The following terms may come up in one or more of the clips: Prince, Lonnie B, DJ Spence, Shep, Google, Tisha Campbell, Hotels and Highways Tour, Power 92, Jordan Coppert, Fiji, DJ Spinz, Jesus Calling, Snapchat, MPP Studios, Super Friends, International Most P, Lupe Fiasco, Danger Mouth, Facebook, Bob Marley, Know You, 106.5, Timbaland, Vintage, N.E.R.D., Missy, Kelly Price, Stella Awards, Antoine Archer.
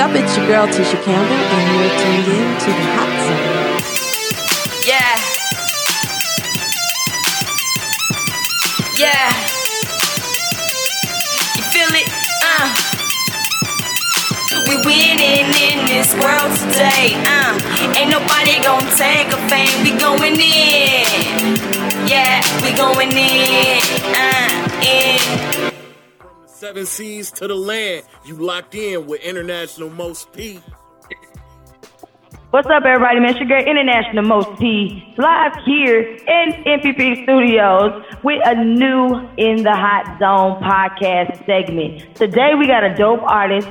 What's up? It's your girl, Tisha Campbell, and you're tuned in to the Hot Zone. Yeah. Yeah. You feel it? We winning in this world today, Ain't nobody gonna take a fame. We going in. Yeah, we going in, in. Seven seas to the land. You locked in with International Most P. What's up, everybody? Man, it's your girl, International Most P, live here in MPP Studios with a new In the Hot Zone podcast segment. Today, we got a dope artist.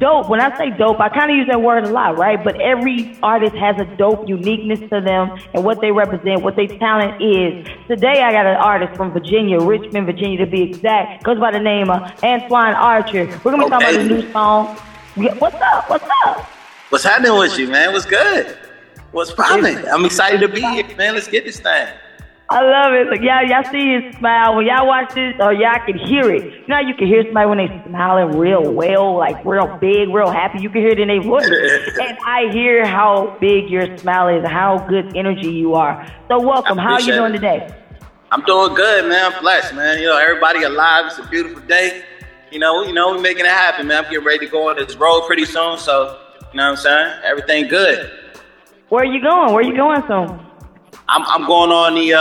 Dope, when I say dope, I kind of use that word a lot, right? But every artist has a dope uniqueness to them and what they represent, what their talent is. Today, I got an artist from Virginia, Richmond, Virginia to be exact, goes by the name of Antoine Archer. We're going to be talking about his new song. What's up? What's up? What's happening with you, man? What's good? What's popping? I'm excited to be here, man. Let's get this thing. I love it. Look, y'all see his smile. When y'all watch this, or y'all can hear it. You know how you can hear somebody when they smiling real well, like real big, real happy. You can hear it in their voice. And I hear how big your smile is, how good energy you are. So welcome. How are you doing today? I'm doing good, man. I'm blessed, man. You know, everybody alive. It's a beautiful day. You know, we're making it happen, man. I'm getting ready to go on this road pretty soon. So, you know what I'm saying? Everything good. Where are you going? Where are you going soon? I'm going on the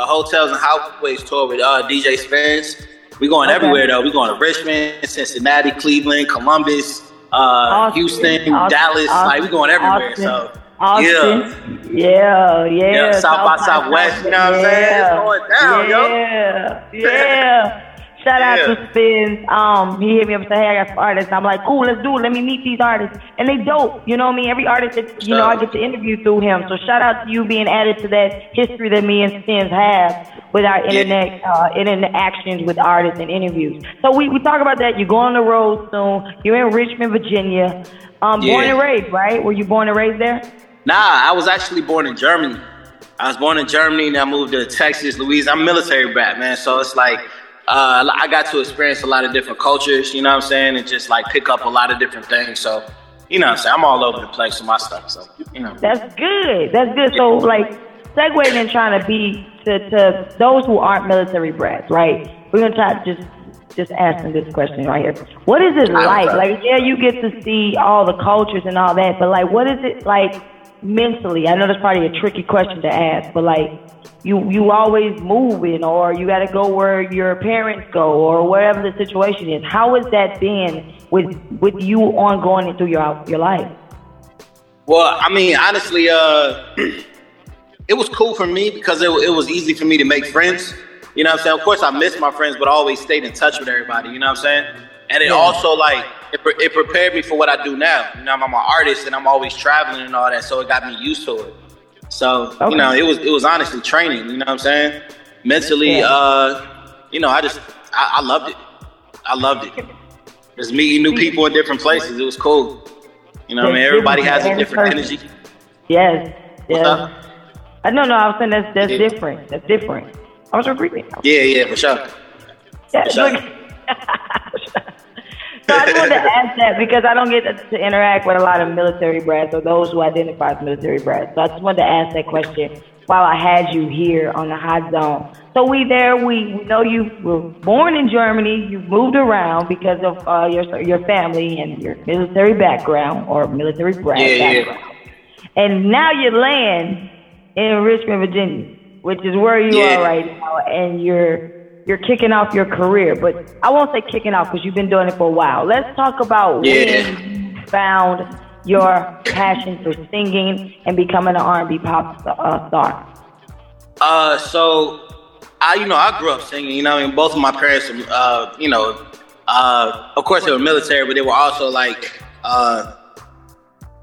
Hotels and Highways Tour with DJ Spence. We're going everywhere, though. We're going to Richmond, Cincinnati, Cleveland, Columbus, Austin, Houston, Dallas. Like, we're going everywhere. Austin. Yeah. South by Southwest. You know what I'm saying? It's going down, yo. Shout out to Spins. He hit me up and said, hey, I got some artists. I'm like, cool, let's do it. Let me meet these artists. And they dope. You know what I mean? Every artist that, you know, I get to interview through him. So shout out to you being added to that history that me and Spins have with our interactions with artists and interviews. So we talk about that. You go on the road soon. You're in Richmond, Virginia. Born and raised, right? Were you born and raised there? Nah, I was actually born in Germany. I was born in Germany, and I moved to Texas, Louisiana. I'm military brat, man. So it's like, I got to experience a lot of different cultures, you know what I'm saying, and just like pick up a lot of different things. So, you know what I'm saying, I'm all over the place with my stuff. So, you know. That's good. So, like, segueing and trying to be to those who aren't military brats, right? We're gonna try to just ask them this question right here. What is it like? Like, yeah, you get to see all the cultures and all that, but like, what is it like mentally? I know that's probably a tricky question to ask, but like. You always moving, or you got to go where your parents go, or wherever the situation is. How has that been with you ongoing and through your life? Well, I mean, honestly, it was cool for me because it was easy for me to make friends. You know what I'm saying? Of course, I miss my friends, but I always stayed in touch with everybody. You know what I'm saying? And it also like it prepared me for what I do now. You know, I'm an artist and I'm always traveling and all that, so it got me used to it. So, you know, it was honestly training, you know what I'm saying? Mentally, you know, I loved it. I loved it. Just meeting new people in different places. It was cool. You know what I mean? Everybody has a different energy. Yes. No, I was saying that's different. That's different. I was agreeing. Yeah, for sure. So I just wanted to ask that because I don't get to interact with a lot of military brats or those who identify as military brats. So I just wanted to ask that question while I had you here on the Hot Zone. So we know you were born in Germany. You've moved around because of your family and your military background or military brat background. Yeah. And now you land in Richmond, Virginia, which is where you are right now, and you're kicking off your career, but I won't say kicking off because you've been doing it for a while. Let's talk about when you found your passion for singing and becoming an R&B pop star. So I grew up singing, you know, and both of my parents, of course they were military, but they were also like,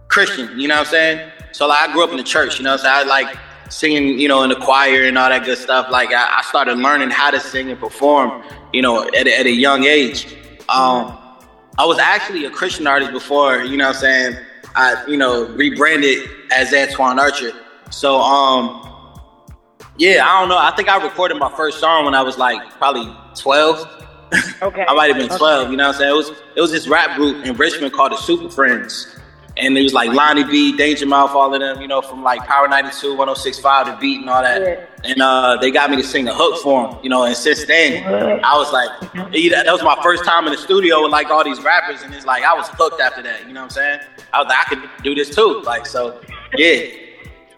Christian, you know what I'm saying? So like, I grew up in the church, you know what I'm saying? I singing, you know, in the choir and all that good stuff. Like I started learning how to sing and perform, you know, at a young age. I was actually a Christian artist before, you know what I'm saying, I, you know, rebranded as Antoine Archer. So, I don't know. I think I recorded my first song when I was like probably 12. Okay. I might have been 12, you know what I'm saying? It was this rap group in Richmond called the Super Friends. And it was like Lonnie B, Danger Mouth, all of them, you know, from like Power 92, 106.5, The Beat and all that. Yeah. And they got me to sing the hook for them, you know, and since then, I was like, that was my first time in the studio with like all these rappers, and it's like, I was hooked after that, you know what I'm saying? I was like, I could do this too, like, so, yeah.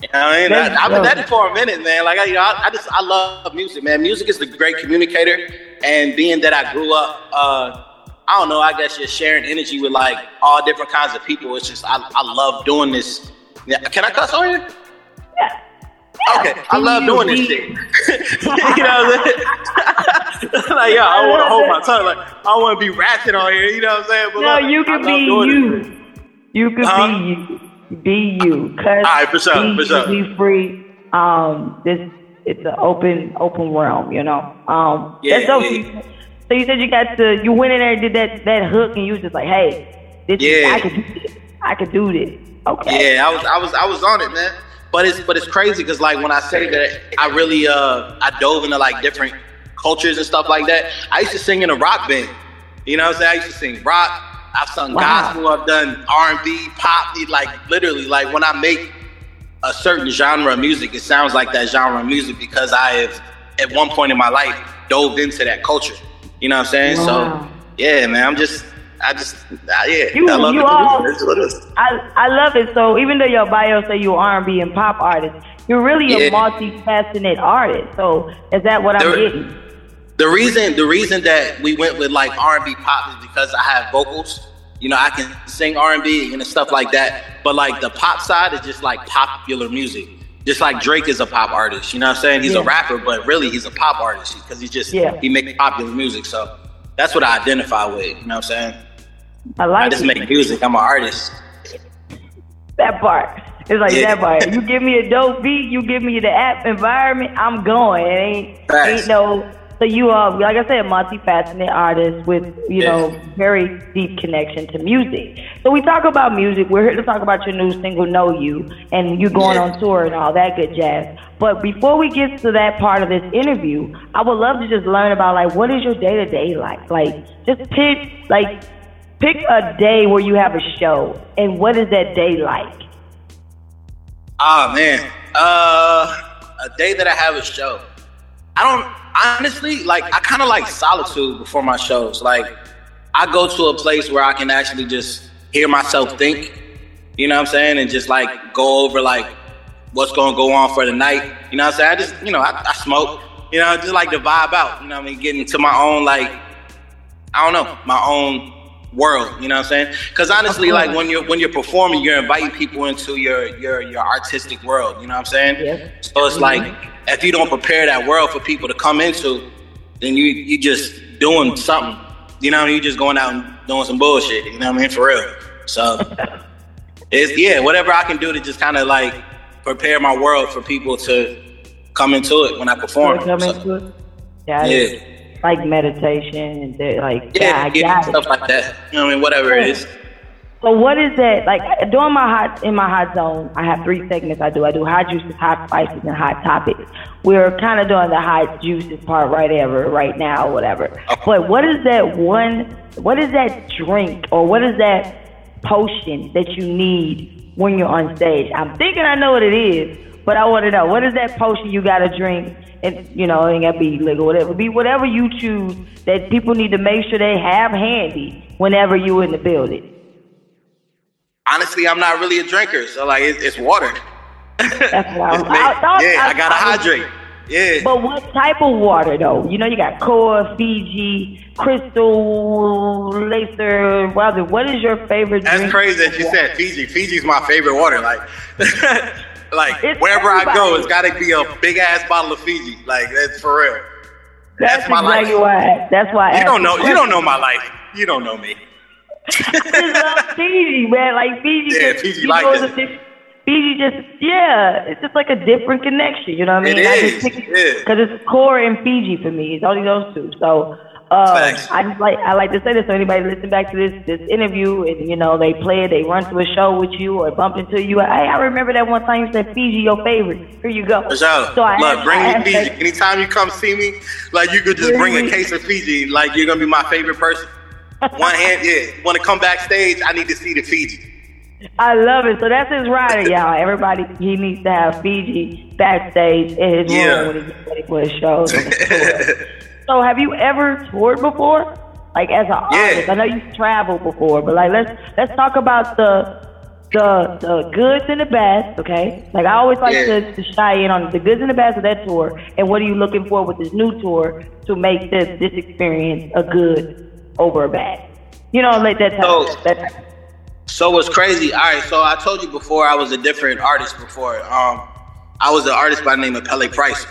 You know what I mean? I've been at it for a minute, man. Like, I love music, man. Music is the great communicator, and being that I grew up, I don't know, I guess just sharing energy with like all different kinds of people. It's just, I love doing this. Can I cuss on you? Yeah. Okay, I love doing this shit. You know what I'm saying? Like, yo, I want to hold my tongue. Like, I don't want to be ratchet on here. You know what I'm saying? But no, like, you can be you. You can be you. Be you. All right, for sure, for sure. Be free. It's an open realm, you know. That's okay. So you said you went in there and did that hook, and you was just like, hey, this is, I could do this. Okay. Yeah, I was on it, man. But it's crazy because like when I say that, I really I dove into like different cultures and stuff like that. I used to sing in a rock band. You know what I'm saying? I used to sing rock. I've sung gospel. I've done R&B, pop. Like literally, like when I make a certain genre of music, it sounds like that genre of music because I have at one point in my life dove into that culture. You know what I'm saying? Wow. So yeah, man, I love it. I love it. So even though your bio say you're R&B and pop artist, you're really a multi-faceted artist. So is that what I'm getting? The reason that we went with like R&B pop is because I have vocals. You know, I can sing R&B and stuff like that. But like the pop side is just like popular music. Just like Drake is a pop artist, you know what I'm saying? He's a rapper, but really he's a pop artist because he's just, he makes popular music. So that's what I identify with, you know what I'm saying? I just make music. I'm an artist. That part. It's like that part. You give me a dope beat, you give me the app environment, I'm going. It ain't no... So you are, like I said, multifaceted artist with, you know, very deep connection to music. So we talk about music. We're here to talk about your new single, Know You, and you going on tour and all that good jazz. But before we get to that part of this interview, I would love to just learn about, like, what is your day-to-day like? Like, just pick a day where you have a show, and what is that day like? Ah, man. A day that I have a show. Honestly, like, I kind of like solitude before my shows. Like, I go to a place where I can actually just hear myself think, you know what I'm saying? And just, like, go over, like, what's going to go on for the night. You know what I'm saying? I just, you know, I smoke, you know, just like to vibe out, you know what I mean? Get into my own, like, I don't know, my own world, you know what I'm saying? Because honestly, like, when you're performing, you're inviting people into your artistic world, you know what I'm saying? Yeah. So it's like, if you don't prepare that world for people to come into, then you just doing something. You know what I mean? You just going out and doing some bullshit. You know what I mean? For real. So it's whatever I can do to just kind of like prepare my world for people to come into it when I perform. Yeah. Like meditation and like stuff like that. You know what I mean? Whatever it is. So what is that, like, during my hot zone, I have three segments I do. I do hot juices, hot spices, and hot topics. We're kind of doing the hot juices part right now, whatever. But what is that drink or what is that potion that you need when you're on stage? I'm thinking I know what it is, but I want to know, what is that potion you got to drink? And, you know, it ain't got to be legal, whatever. Be whatever you choose that people need to make sure they have handy whenever you in the building. Honestly, I'm not really a drinker, so like it's water. That's what I gotta hydrate. Yeah. But what type of water though? You know, you got Core, Fiji, Crystal, Lacer, Wilder. What is your favorite? That's drink? Crazy that you said Fiji. Fiji's my favorite water. Like, like it's wherever everybody. I go, it's gotta be a big ass bottle of Fiji. Like that's for real. That's my exactly life. That's why. You don't know my life. You don't know me. I just love Fiji, man. Like Fiji, it's just like a different connection. You know what I mean? Because it's Core and Fiji for me. It's only those two. So, I like to say this, so anybody listen back to this interview and, you know, they play it, they run to a show with you or bump into you. Hey, I remember that one time you said Fiji, your favorite. Here you go. Bring me Fiji. Anytime you come see me, like you could just bring a case of Fiji. Like you're gonna be my favorite person. One hand, yeah. Want to come backstage? I need to see the Fiji. I love it. So that's his rider, y'all. Everybody, he needs to have Fiji backstage in his room when he gets ready for his shows. So have you ever toured before? Like as an artist? I know you've traveled before, but like let's talk about the goods and the bads, okay? Like I always like to shy in on the goods and the bads of that tour, and what are you looking for with this new tour to make this experience a good over a bad? You know, like that type of stuff. So what's crazy, all right, so I told you before I was a different artist before. I was an artist by the name of Kelly Price,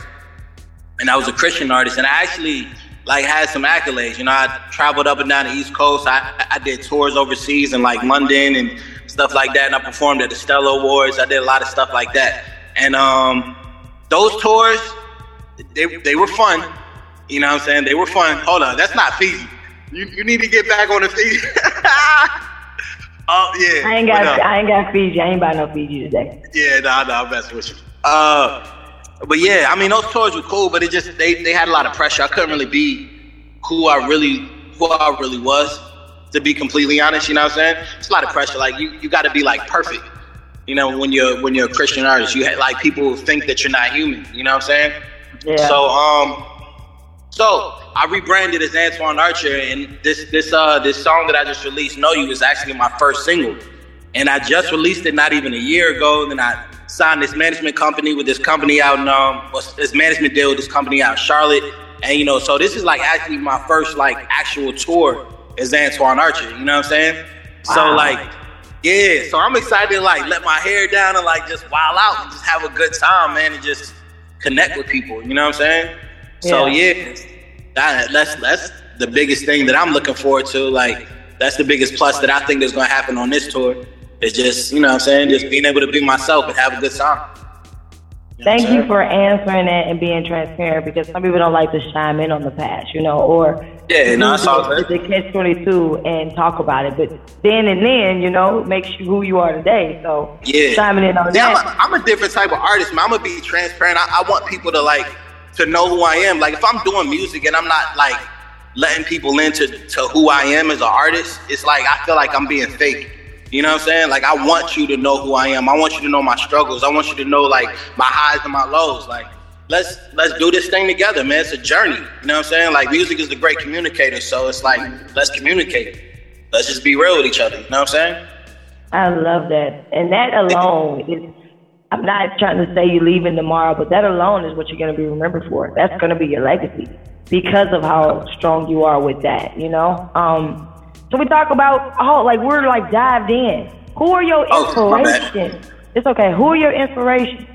and I was a Christian artist, and I actually like had some accolades. You know, I traveled up and down the East Coast. I did tours overseas in like London and stuff like that, and I performed at the Stella Awards. I did a lot of stuff like that. And those tours, they were fun. You know what I'm saying? They were fun. Hold on, that's not Fiji. You need to get back on the Fiji. Oh yeah. I ain't got Fiji. I ain't buying no Fiji today. Yeah, I'm messing with you. But yeah, I mean those tours were cool, but it just they had a lot of pressure. I couldn't really be who I really was, to be completely honest, you know what I'm saying? It's a lot of pressure. Like you gotta be like perfect. You know, when you're a Christian artist. You had like people think that you're not human, you know what I'm saying? Yeah. So I rebranded as Antoine Archer, and this song that I just released, Know You, is actually my first single. And I just released it not even a year ago. Then I signed this management company with this company out in this management deal with this company out in Charlotte. And you know, so this is like actually my first like actual tour as Antoine Archer, you know what I'm saying? Wow. So like, yeah, so I'm excited to like let my hair down and like just wild out and just have a good time, man, and just connect with people, you know what I'm saying? So yeah, that's the biggest thing that I'm looking forward to. Like that's the biggest plus that I think is going to happen on this tour. It's just, you know what I'm saying, just being able to be myself and have a good time. You know Thank you for answering that and being transparent, because some people don't like to chime in on the past, you know, or the catch-22 and talk about it. But then, you know, it makes you who you are today. So chiming in on that. I'm a different type of artist, man. I'm going to be transparent. I want people to like, to know who I am. Like if I'm doing music and I'm not like letting people into to who I am as an artist, it's like I feel like I'm being fake. You know what I'm saying? Like I want you to know who I am. I want you to know my struggles. I want you to know like my highs and my lows. Like let's do this thing together, man. It's a journey. You know what I'm saying? Like music is the great communicator. So it's like, let's communicate. Let's just be real with each other. You know what I'm saying? I love that. And that alone is, I'm not trying to say you're leaving tomorrow, but that alone is what you're going to be remembered for. That's going to be your legacy because of how strong you are with that, you know? So we talk about, we're like dived in. Who are your inspirations? It's okay. Who are your inspirations?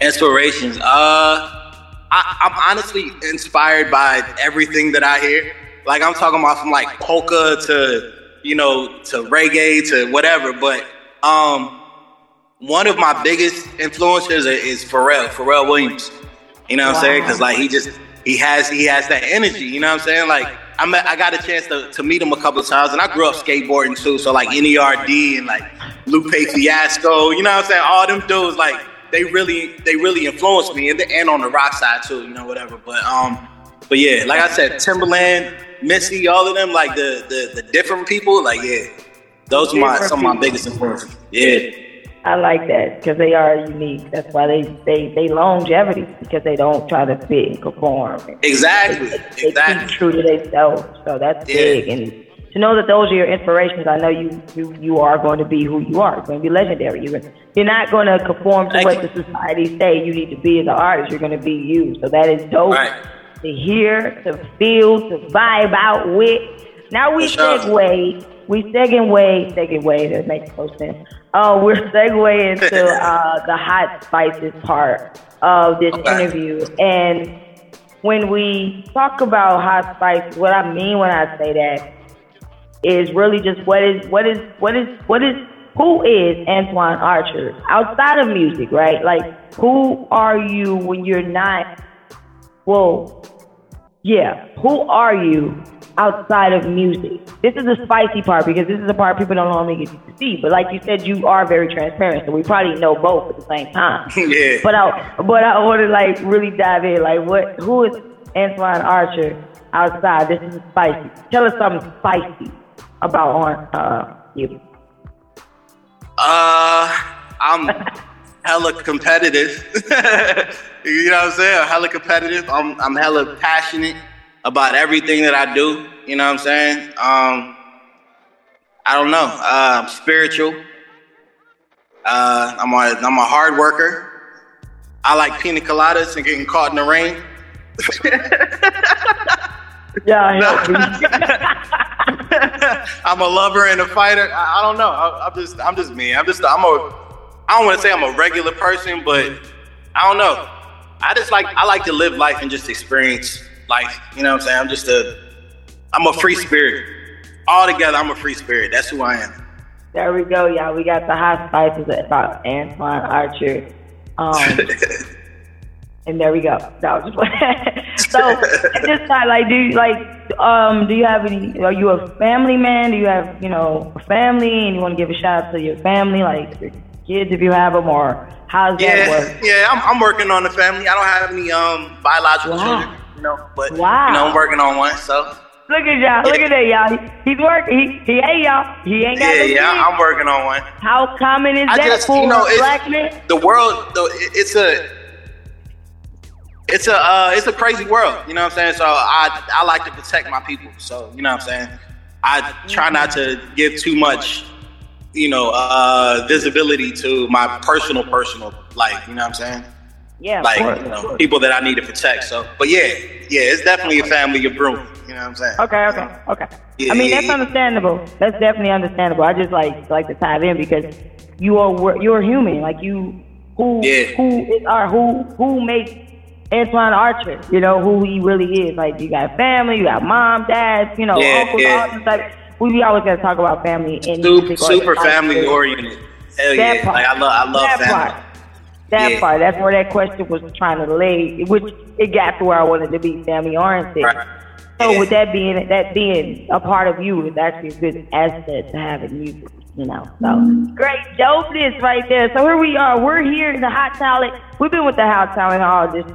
Inspirations. I'm honestly inspired by everything that I hear. Like I'm talking about from like polka to, you know, to reggae to whatever, but, one of my biggest influencers is Pharrell Williams. You know what I'm saying? Because like he has that energy. You know what I'm saying? Like I got a chance to meet him a couple of times, and I grew up skateboarding too. So like N.E.R.D. and like Lupe Fiasco. You know what I'm saying? All them dudes like they really influenced me, and on the rock side too. You know, whatever. But yeah, like I said, Timbaland, Missy, all of them, like the different people. Like yeah, those are some of my biggest influences. Yeah. I like that because they are unique. That's why they longevity, because they don't try to fit and conform. Exactly. They keep true to themselves. So that's big. And to know that those are your inspirations, I know you are going to be who you are. You're going to be legendary. You're not going to conform to what the society say you need to be as an artist. You're going to be you. So that is dope to hear, to feel, to vibe out with. Now we segue. We segue, that makes no sense. We're segueing to the hot spices part of this interview. And when we talk about hot spices, what I mean when I say that is really just who is Antoine Archer outside of music, right? Like, who are you when you're not, Yeah, who are you outside of music? This is the spicy part because this is the part people don't normally get to see. But like you said, you are very transparent, so we probably know both at the same time. Yeah. But I want to like really dive in. Like, what? Who is Antoine Archer outside? This is spicy. Tell us something spicy about you. I'm hella competitive. You know what I'm saying? I'm hella competitive. I'm hella passionate about everything that I do. You know what I'm saying? I don't know. I'm spiritual. I'm a hard worker. I like pina coladas and getting caught in the rain. Yeah, I I'm a lover and a fighter. I don't know. I'm just me. I don't want to say I'm a regular person, but I don't know. I like to live life and just experience life. You know what I'm saying? I'm a free spirit. Altogether, I'm a free spirit. That's who I am. There we go, y'all. We got the hot spices about Antoine Archer. And there we go. That was just so at this time, like, do you have any? Are you a family man? Do you have a family, and you want to give a shout out to your family, like your kids if you have them, or? How's that work? Yeah, I'm working on the family. I don't have any biological children, but I'm working on one. So look at y'all, look at that, y'all. He's working. He ain't y'all. He ain't got no kids. Yeah, I'm working on one. How common is that for black men? The world, though, it's a crazy world. You know what I'm saying? So I like to protect my people. So you know what I'm saying? I try not to give too much. Visibility to my personal life, you know what I'm saying? Yeah. Like, people that I need to protect. So, but yeah, it's definitely a family of brewing, you know what I'm saying? Okay. Yeah. I mean, that's understandable. That's definitely understandable. I just like to dive in because you're human. Like who makes Antoine Archer, who he really is. Like you got family, you got mom, dad, uncles, all this type. We always gotta talk about family and super family oriented. Hell yeah! Part. Like I love that family. That part. That's where that question was trying to lay, which it got to where I wanted to be family oriented. Right. So with that being a part of you is actually a good asset to have in music. So great dopeness right there. So here we are. We're here in the Hot Talent. We've been with the Hot Talent all this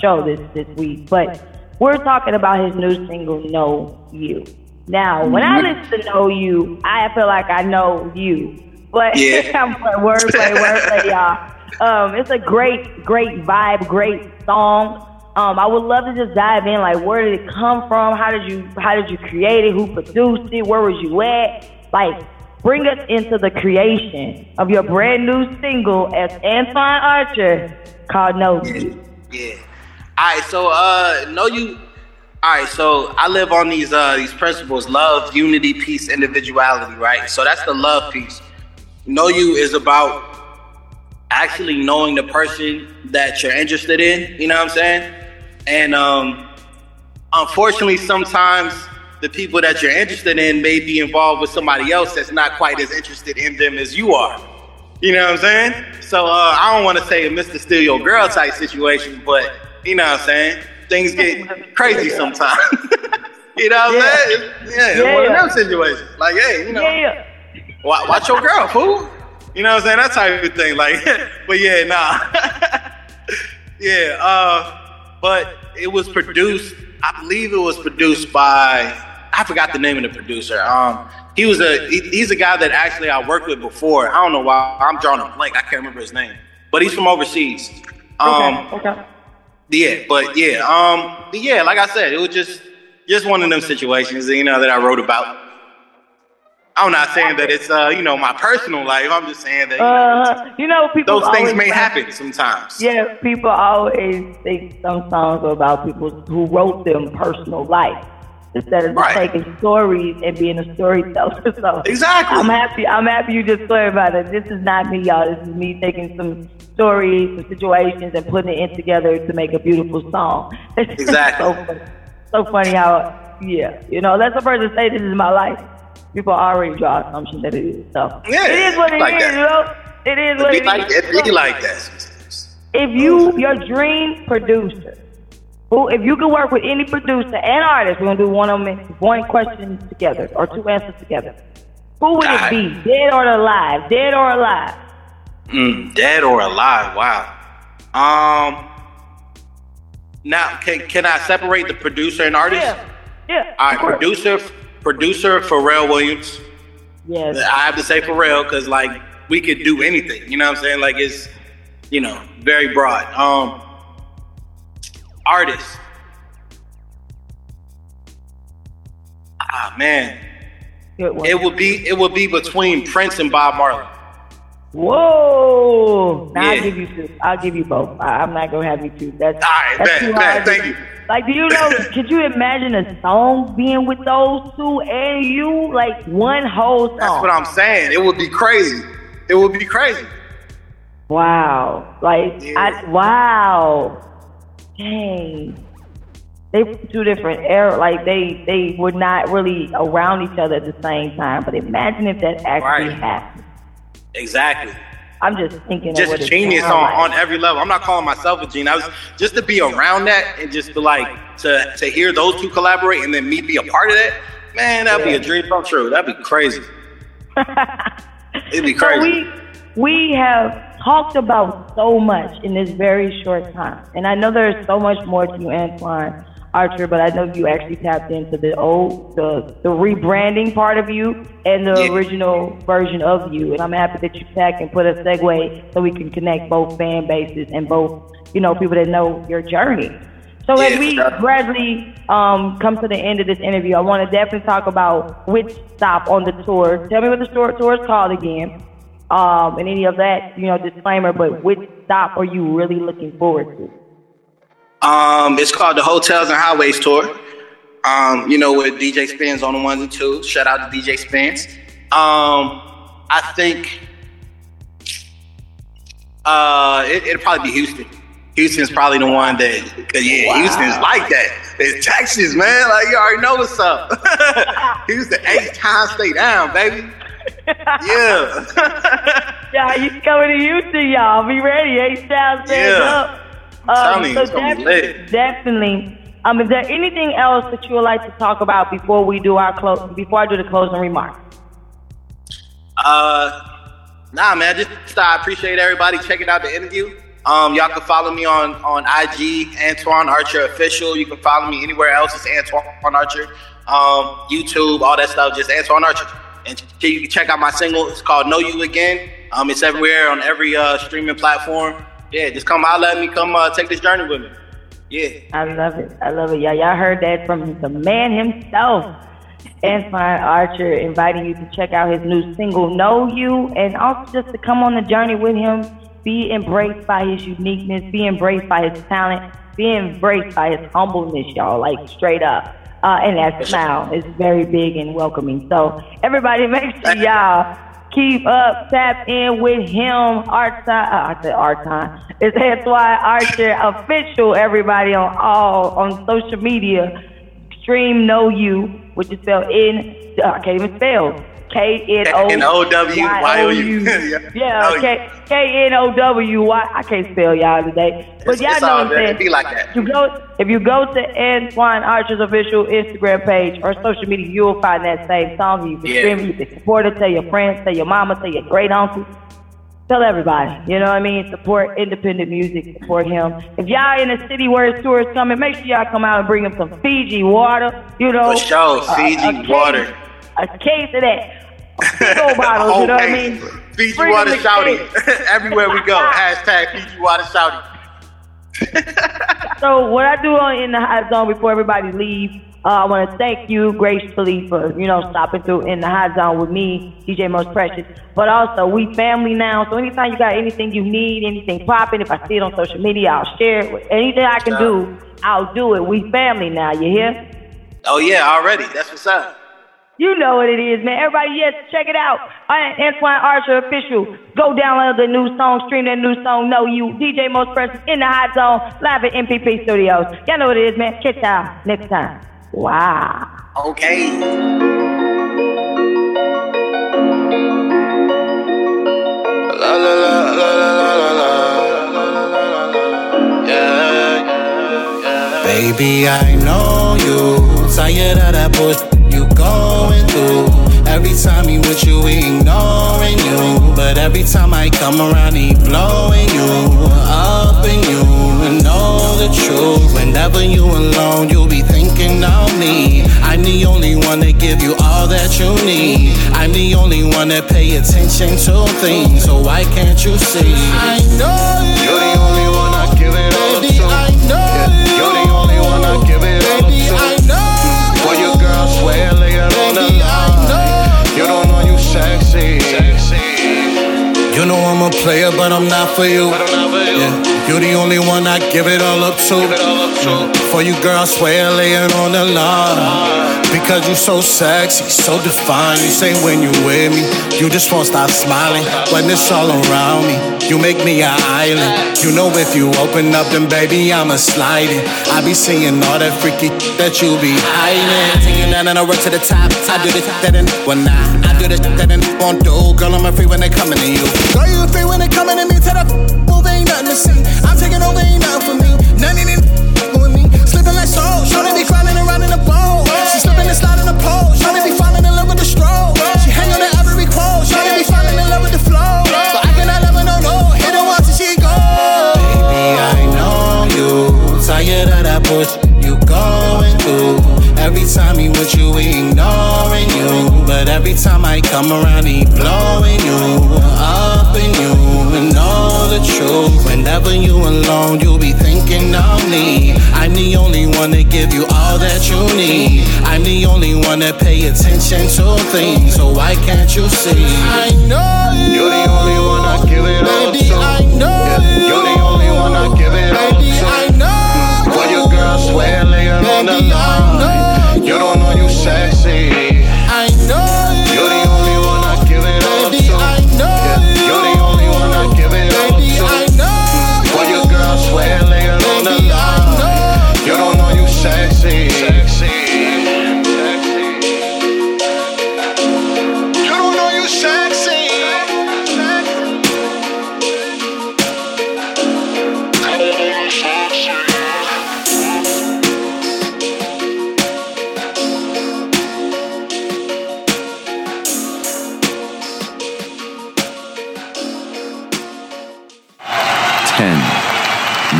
show this week, but we're talking about his new single "Know You." Now, when I listen to Know You, I feel like I know you. But wordplay, y'all. It's a great, great vibe, great song. I would love to just dive in. Like, where did it come from? How did you create it? Who produced it? Where was you at? Like, bring us into the creation of your brand new single as Antoine Archer called Know You. Yeah. All right. So, Know You. All right, so I live on these principles: love, unity, peace, individuality. Right, so that's the love piece. Know You is about actually knowing the person that you're interested in. You know what I'm saying? And unfortunately, sometimes the people that you're interested in may be involved with somebody else that's not quite as interested in them as you are. You know what I'm saying? So I don't want to say a Mr. Steal Your Girl type situation, but you know what I'm saying. Things get crazy sometimes. You know what I'm saying? Yeah, one of them situations. Like, hey, watch your girl, fool. You know what I'm saying? That type of thing. Like, but yeah, nah. Yeah, but it was produced, I believe it was produced by, I forgot the name of the producer. He's a guy that actually I worked with before. I don't know why I'm drawing a blank. I can't remember his name. But he's from overseas. Okay. But like I said, it was just one of them situations, that I wrote about. I'm not saying that it's, my personal life. I'm just saying that, people those things may happen sometimes. Yeah, people always think some songs are about people who wrote them personal life instead of taking stories and being a storyteller. So exactly. I'm happy you just clarified that this is not me, y'all. This is me taking some stories, some situations, and putting it in together to make a beautiful song. Exactly. So funny how, that's the person say this is my life. People already draw assumptions that it is. So it is what it is, It is what it is. It be like that. If your dream producer Who, if you could work with any producer and artist, we're gonna do one question together or two answers together. Who would it be? Dead or alive? Dead or alive? Dead or alive? Wow. Now, can I separate the producer and artist? Yeah. All right, producer Pharrell Williams. Yes. I have to say Pharrell because like we could do anything. You know what I'm saying? Like it's, you know, very broad. Artist. Ah man. It would be between Prince and Bob Marley. Whoa! Now, yeah. I'll give you both. I'm not gonna have you two. That's too hard. Thank you. Like, do you know? Could you imagine a song being with those two and you? Like one whole song. That's what I'm saying. It would be crazy. It would be crazy. Wow! Like yeah. Wow. Dang. They were two different era. Like they were not really around each other at the same time. But imagine if that actually happened. Exactly. I'm just thinking. Just of what a genius on every level. I'm not calling myself a genius. I was just to be around that and just to like to hear those two collaborate and then me be a part of that. Man, that'd be a dream come true. That'd be crazy. It'd be crazy. So we have talked about so much in this very short time, and I know there's so much more to you, Antoine Archer, but I know you actually tapped into the rebranding part of you and the original version of you. And I'm happy that you tagged and put a segue so we can connect both fan bases and both, you know, people that know your journey. So as we gradually come to the end of this interview, I want to definitely talk about which stop on the tour. Tell me what the tour is called again. And any of that, you know, disclaimer, but which stop are you really looking forward to? It's called the Hotels and Highways Tour. You know, with DJ Spinz on the ones and twos. Shout out to DJ Spence. I think it'll probably be Houston. Houston's probably the one that, cause Houston's like that. It's Texas, man. Like you already know what's up. Houston, 8 times stay down, baby. Yeah. Yeah, you coming to Houston, y'all? Be ready, 8 times stay up. So definitely. Is there anything else that you would like to talk about before we do our before I do the closing remarks? Nah, man. Just I appreciate everybody checking out the interview. Y'all can follow me on IG, Antoine Archer Official. You can follow me anywhere else. It's Antoine Archer. YouTube, all that stuff. Just Antoine Archer. And you can check out my single. It's called Know You Again. It's everywhere on every streaming platform. Yeah, just come out, let me come take this journey with me. Yeah. I love it. Y'all heard that from the man himself, Antoine Archer, inviting you to check out his new single, Know You, and also just to come on the journey with him, be embraced by his uniqueness, be embraced by his talent, be embraced by his humbleness, y'all, like straight up. And that smile is very big and welcoming. So everybody make sure y'all keep up, tap in with him. I said Arton. It's Antoine Archer Official, everybody, on social media. Stream Know You, which is spelled I can't even spell. KNOWYOU. Yeah, KNOWY. I can't spell y'all today. But y'all know what I'm saying. Be like that. If you go to Antoine Archer's official Instagram page or social media, you'll find that same song. You can stream, you can support it, tell your friends, tell your mama, tell your great uncle. Tell everybody, you know what I mean? Support independent music, support him. If y'all in a city where his tour is coming, make sure y'all come out and bring him some Fiji water, you know. For sure, Fiji water. A case of that. Go bottles, you know what I mean? Fiji water shouting. Everywhere we go. Hashtag Fiji water shouting. So what I do in the hot zone before everybody leaves, I want to thank you gracefully for, you know, stopping through in the hot zone with me, DJ Most Precious. But also, we family now. So anytime you got anything you need, anything popping, if I see it on social media, I'll share it. Anything I can do, I'll do it. We family now. You hear? Oh, yeah, already. That's what's up. You know what it is, man. Everybody, check it out. Antoine Archer Official. Go download the new song, stream that new song, Know You. DJ Most Precious in the hot zone, live at MPP Studios. Y'all know what it is, man. Catch y'all next time. Wow. Okay. La, la, la, la, la. Baby, I know you tired of that bullshit you going through. Every time he with you, he ignoring you, but every time I come around, he blowing you up and you know the truth. Whenever you alone, you'll be thinking of me. I'm the only one that give you all that you need. I'm the only one that pay attention to things. So why can't you see? I know you. You're the only one I give it all to. Baby, I know you. You're the only one I give it all to. Baby, I know you. Boy, your girl swear later on the line. You don't know you sexy. You know I'm a player, but I'm not for you. Yeah. You're the only one I give it all up to. For you, girl, I swear laying on the line. Because you so sexy, so defined. You say when you with me, you just won't stop smiling. When it's all around me, you make me an island. You know if you open up, then baby, I'ma slide it. I be seeing all that freaky that you be hiding. Taking that and I run to the top. I do this that and when I do this that and won't do. Girl, I'm free when they coming to you. Girl, you free when they coming to me. Tell that move, ain't nothing to see. I'm taking over, ain't nothing for me. None of them with me. Slipping like soul. Shorty be climbing around in the bowl. She slipping and sliding the pole. Shorty be falling in love with the stroll. She hang on to every quote. Shorty be falling in love with the flow. But I cannot love her no more. Hit her once and she go. Baby, I know you. Tired of that bullshit you going through. Every time he with you, he ignoring you, but every time I come around, he blowing you up and you and all the truth. Whenever you alone, you'll be thinking of me. I'm the only one that give you all that you need. I'm the only one that pay attention to things. So why can't you see? I know you. You're the only one I give it all to. Baby, I know you. You're the only one I give it all to. Baby, I know you. Boy, your girl swear later on the line. You don't know you sexy. I know you. You're the only one I give it all to. Baby, I know you. You're the only one I give it all to. Baby, I know you. Boy, your girl swear later on the line. You don't know you sexy. You don't know you sexy. I don't know you sexy.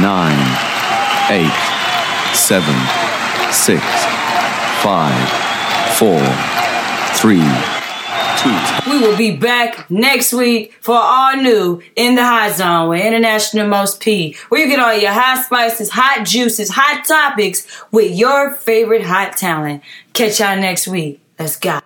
Nine, eight, seven, six, five, four, three, two. We will be back next week for all new In the Hot Zone with International Most P, where you get all your hot spices, hot juices, hot topics with your favorite hot talent. Catch y'all next week. Let's go.